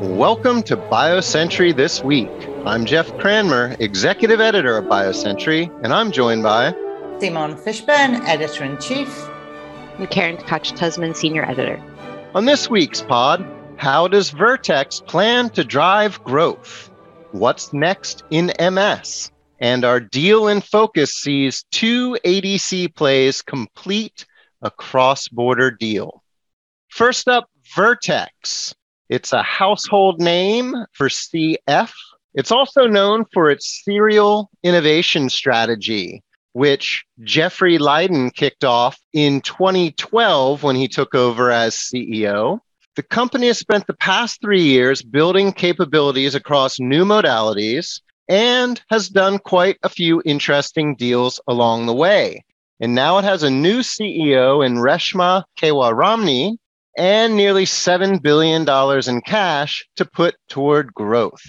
Welcome to BioCentury This Week. I'm Jeff Cranmer, Executive Editor of BioCentury, and I'm joined by Simon Fishburne, Editor-in-Chief, and Karen Tkach-Tusman, Senior Editor. On this week's pod, how does Vertex plan to drive growth? What's next in MS? And our deal in focus sees two ADC plays complete a cross-border deal. First up, Vertex. It's a household name for CF. It's also known for its serial innovation strategy, which Jeffrey Leiden kicked off in 2012 when he took over as CEO. The company has spent the past 3 years building capabilities across new modalities and has done quite a few interesting deals along the way. And now it has a new CEO in Reshma Kewalramani, and nearly $7 billion in cash to put toward growth.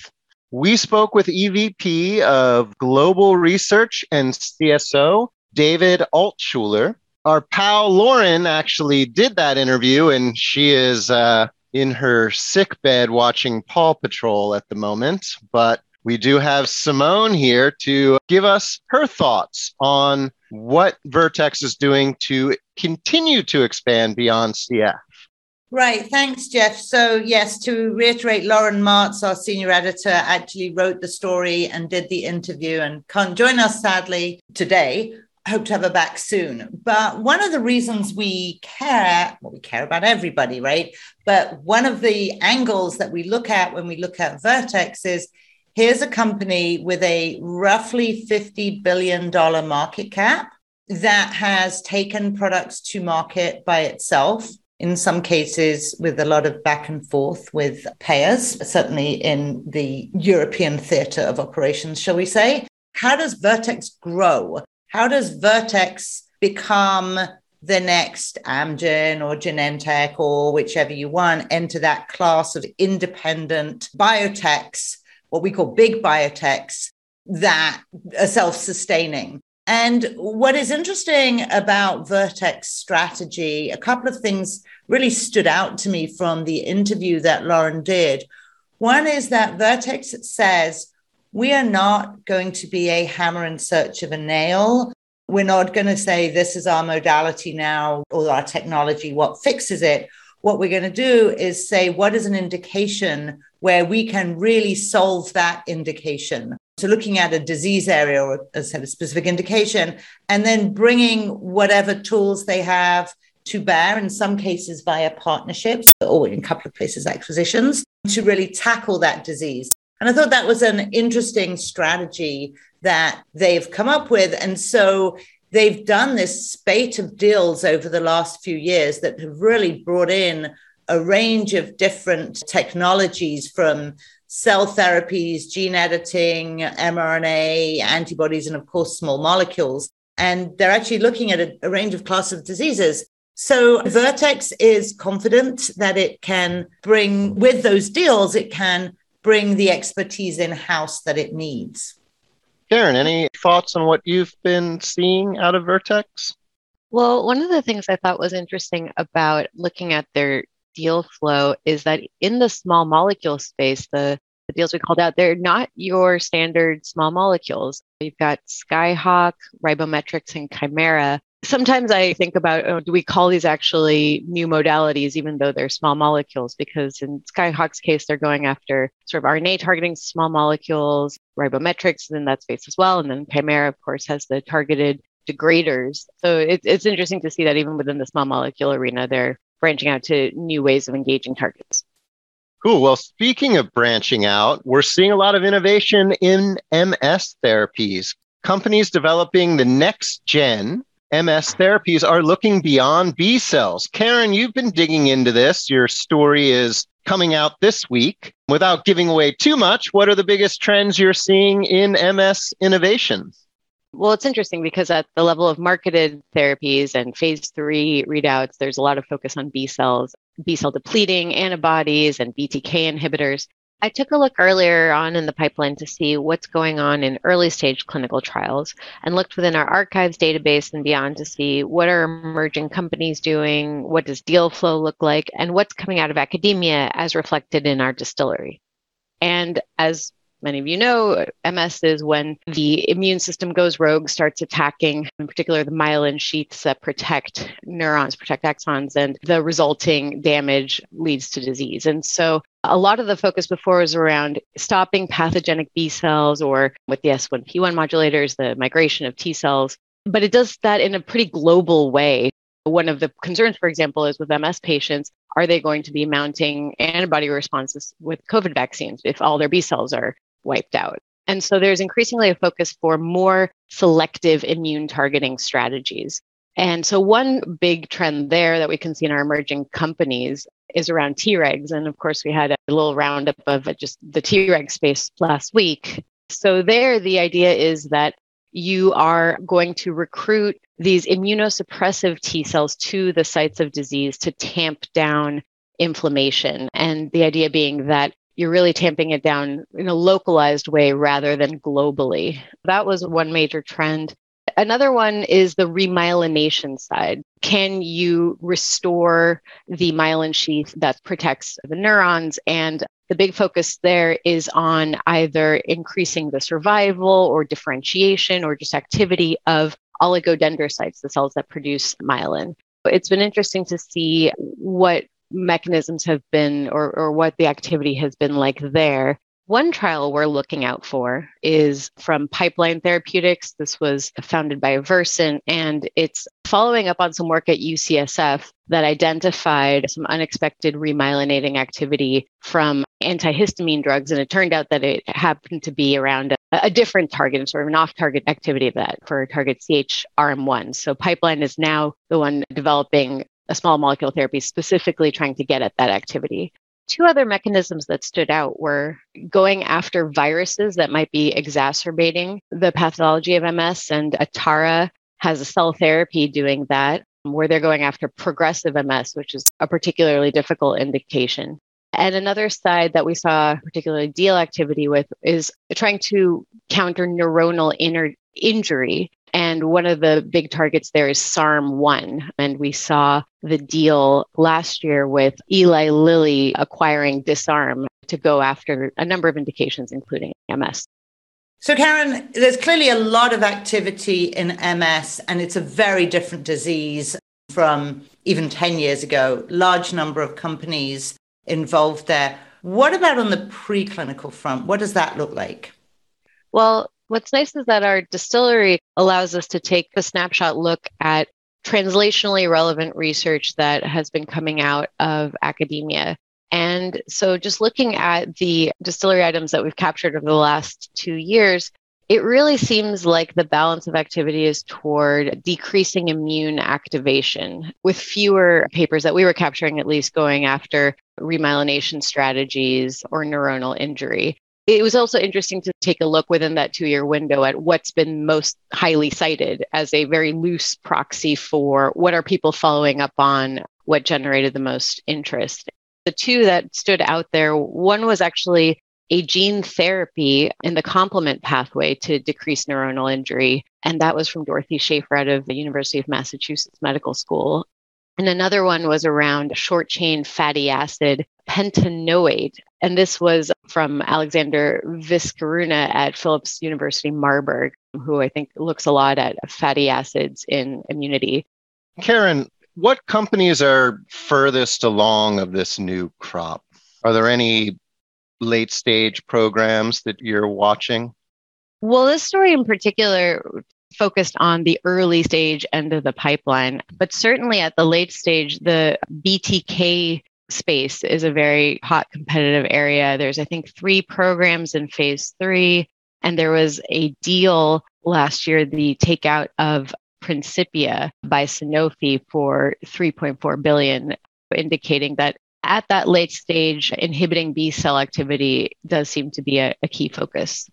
We spoke with EVP of Global Research and CSO, David Altshuler. Our pal Lauren actually did that interview, and she is in her sickbed watching Paw Patrol at the moment. But we do have Simone here to give us her thoughts on what Vertex is doing to continue to expand beyond CF. Right. Thanks, Jeff. So yes, to reiterate, Lauren Martz, our senior editor, actually wrote the story and did the interview and can't join us, sadly, today. I hope to have her back soon. But one of the reasons we care about everybody, right? But one of the angles that we look at when we look at Vertex is, here's a company with a roughly $50 billion market cap that has taken products to market by itself. In some cases, with a lot of back and forth with payers, certainly in the European theater of operations, shall we say. How does Vertex grow? How does Vertex become the next Amgen or Genentech or whichever you want, enter that class of independent biotechs, what we call big biotechs, that are self-sustaining? And what is interesting about Vertex strategy, a couple of things really stood out to me from the interview that Lauren did. One is that Vertex says, we are not going to be a hammer in search of a nail. We're not going to say this is our modality now or our technology, what fixes it. What we're going to do is say, what is an indication where we can really solve that indication? So looking at a disease area or a specific indication, and then bringing whatever tools they have to bear, in some cases via partnerships or in a couple of places, acquisitions, to really tackle that disease. And I thought that was an interesting strategy that they've come up with. And so they've done this spate of deals over the last few years that have really brought in a range of different technologies from cell therapies, gene editing, mRNA, antibodies, and of course, small molecules. And they're actually looking at a range of class of diseases. So Vertex is confident that it can bring, with those deals, it can bring the expertise in-house that it needs. Karen, any thoughts on what you've been seeing out of Vertex? Well, one of the things I thought was interesting about looking at their deal flow is that in the small molecule space, the deals we called out, they're not your standard small molecules. You've got Skyhawk, Ribometrics, and Chimera. Sometimes I think about, do we call these actually new modalities, even though they're small molecules? Because in Skyhawk's case, they're going after sort of RNA targeting small molecules, Ribometrics is in that space as well. And then Chimera, of course, has the targeted degraders. So it's interesting to see that even within the small molecule arena, they're branching out to new ways of engaging targets. Cool. Well, speaking of branching out, we're seeing a lot of innovation in MS therapies. Companies developing the next gen MS therapies are looking beyond B cells. Karen, you've been digging into this. Your story is coming out this week. Without giving away too much, what are the biggest trends you're seeing in MS innovation? Well, it's interesting because at the level of marketed therapies and phase 3 readouts, there's a lot of focus on B cells, B cell depleting antibodies, and BTK inhibitors. I took a look earlier on in the pipeline to see what's going on in early stage clinical trials and looked within our archives database and beyond to see what are emerging companies doing, what does deal flow look like, and what's coming out of academia as reflected in our distillery. And as many of you know, MS is when the immune system goes rogue, starts attacking, in particular, the myelin sheaths that protect neurons, protect axons, and the resulting damage leads to disease. And so a lot of the focus before was around stopping pathogenic B cells or with the S1P1 modulators, the migration of T cells. But it does that in a pretty global way. One of the concerns, for example, is with MS patients, are they going to be mounting antibody responses with COVID vaccines if all their B cells are wiped out? And so there's increasingly a focus for more selective immune targeting strategies. And so one big trend there that we can see in our emerging companies is around Tregs. And of course, we had a little roundup of just the Treg space last week. So there, the idea is that you are going to recruit these immunosuppressive T cells to the sites of disease to tamp down inflammation. And the idea being that you're really tamping it down in a localized way rather than globally. That was one major trend. Another one is the remyelination side. Can you restore the myelin sheath that protects the neurons? And the big focus there is on either increasing the survival or differentiation or just activity of oligodendrocytes, the cells that produce myelin. It's been interesting to see what mechanisms have been or what the activity has been like there. One trial we're looking out for is from Pipeline Therapeutics. This was founded by Versant, and it's following up on some work at UCSF that identified some unexpected remyelinating activity from antihistamine drugs. And it turned out that it happened to be around a different target, sort of an off-target activity of that for target CHRM1. So Pipeline is now the one developing a small molecule therapy specifically trying to get at that activity. Two other mechanisms that stood out were going after viruses that might be exacerbating the pathology of MS, and Atara has a cell therapy doing that, where they're going after progressive MS, which is a particularly difficult indication. And another side that we saw particularly deal activity with is trying to counter neuronal injury. And one of the big targets there is SARM1. And we saw the deal last year with Eli Lilly acquiring Disarm to go after a number of indications, including MS. So Karen, there's clearly a lot of activity in MS, and it's a very different disease from even 10 years ago. Large number of companies involved there. What about on the preclinical front? What does that look like? Well, what's nice is that our distillery allows us to take the snapshot look at translationally relevant research that has been coming out of academia. And so just looking at the distillery items that we've captured over the last 2 years, it really seems like the balance of activity is toward decreasing immune activation, with fewer papers that we were capturing at least going after remyelination strategies or neuronal injury. It was also interesting to take a look within that 2 year window at what's been most highly cited as a very loose proxy for what are people following up on, what generated the most interest. The two that stood out there, one was actually a gene therapy in the complement pathway to decrease neuronal injury. And that was from Dorothy Schaefer out of the University of Massachusetts Medical School. And another one was around short-chain fatty acid pentanoate. And this was from Alexander Viscaruna at Philipps University Marburg, who I think looks a lot at fatty acids in immunity. Karen, what companies are furthest along of this new crop? Are there any late-stage programs that you're watching? Well, this story in particular focused on the early stage end of the pipeline. But certainly at the late stage, the BTK space is a very hot competitive area. There's, I think, 3 programs in phase 3. And there was a deal last year, the takeout of Principia by Sanofi for $3.4 billion, indicating that at that late stage, inhibiting B cell activity does seem to be a key focus.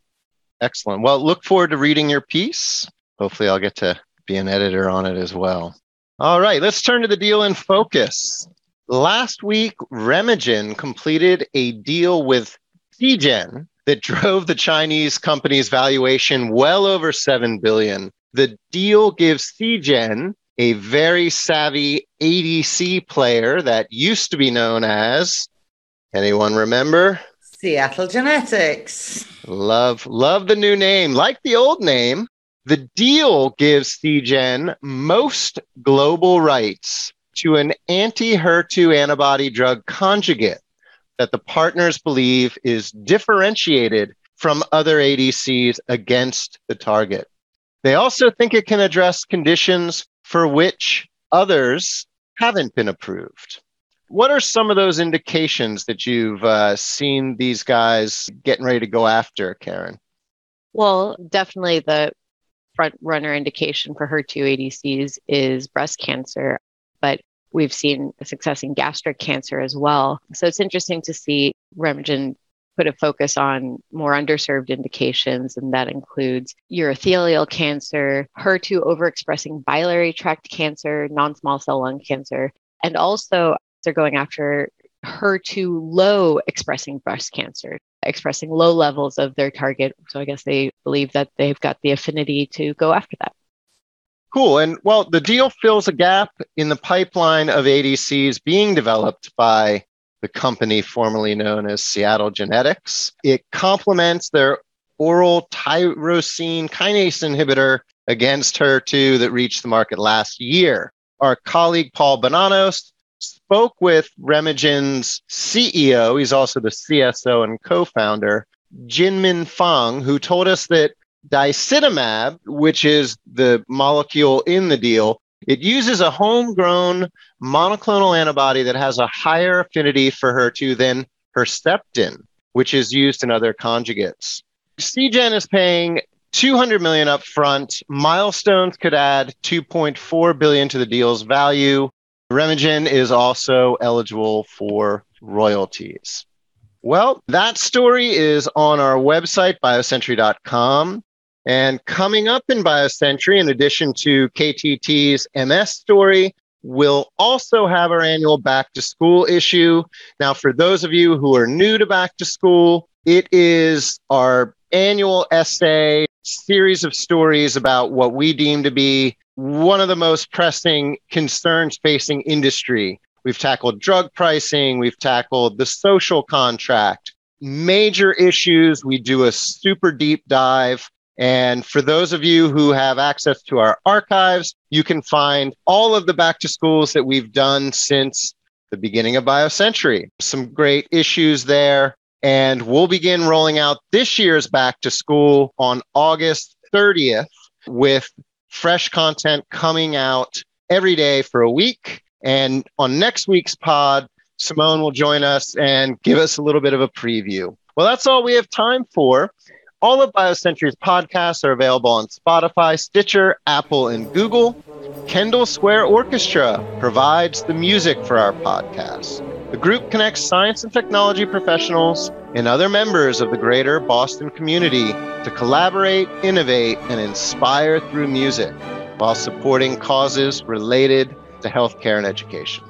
Excellent. Well, look forward to reading your piece. Hopefully I'll get to be an editor on it as well. All right, let's turn to the deal in focus. Last week, Remegen completed a deal with Seagen that drove the Chinese company's valuation well over $7 billion. The deal gives Seagen, a very savvy ADC player that used to be known as, anyone remember? Seattle Genetics. Love the new name. Like the old name, the deal gives Seagen most global rights to an anti-HER2 antibody drug conjugate that the partners believe is differentiated from other ADCs against the target. They also think it can address conditions for which others haven't been approved. What are some of those indications that you've seen these guys getting ready to go after, Karen? Well, definitely the front runner indication for HER2 ADCs is breast cancer, but we've seen success in gastric cancer as well. So it's interesting to see Remegen put a focus on more underserved indications, and that includes urothelial cancer, HER2 overexpressing biliary tract cancer, non-small cell lung cancer, and also they're going after HER2 low expressing breast cancer, expressing low levels of their target. So I guess they believe that they've got the affinity to go after that. Cool. And well, the deal fills a gap in the pipeline of ADCs being developed by the company formerly known as Seattle Genetics. It complements their oral tyrosine kinase inhibitor against HER2 that reached the market last year. Our colleague Paul Bonanos spoke with Remegen's CEO, he's also the CSO and co-founder, Jinmin Fang, who told us that Dicitamab, which is the molecule in the deal, it uses a homegrown monoclonal antibody that has a higher affinity for HER2 than Herceptin, which is used in other conjugates. Seagen is paying $200 million up front. Milestones could add $2.4 billion to the deal's value. Remegen is also eligible for royalties. Well, that story is on our website, biocentury.com. And coming up in BioCentury, in addition to KTT's MS story, we'll also have our annual Back to School issue. Now, for those of you who are new to Back to School, it is our annual essay series of stories about what we deem to be one of the most pressing concerns facing industry. We've tackled drug pricing. We've tackled the social contract. Major issues. We do a super deep dive. And for those of you who have access to our archives, you can find all of the Back to Schools that we've done since the beginning of BioCentury. Some great issues there. And we'll begin rolling out this year's Back to School on August 30th with fresh content coming out every day for a week. And on next week's pod, Simone will join us and give us a little bit of a preview. Well, that's all we have time for. All of BioCentury's podcasts are available on Spotify, Stitcher, Apple, and Google. Kendall Square Orchestra provides the music for our podcast. The group connects science and technology professionals and other members of the greater Boston community to collaborate, innovate, and inspire through music while supporting causes related to healthcare and education.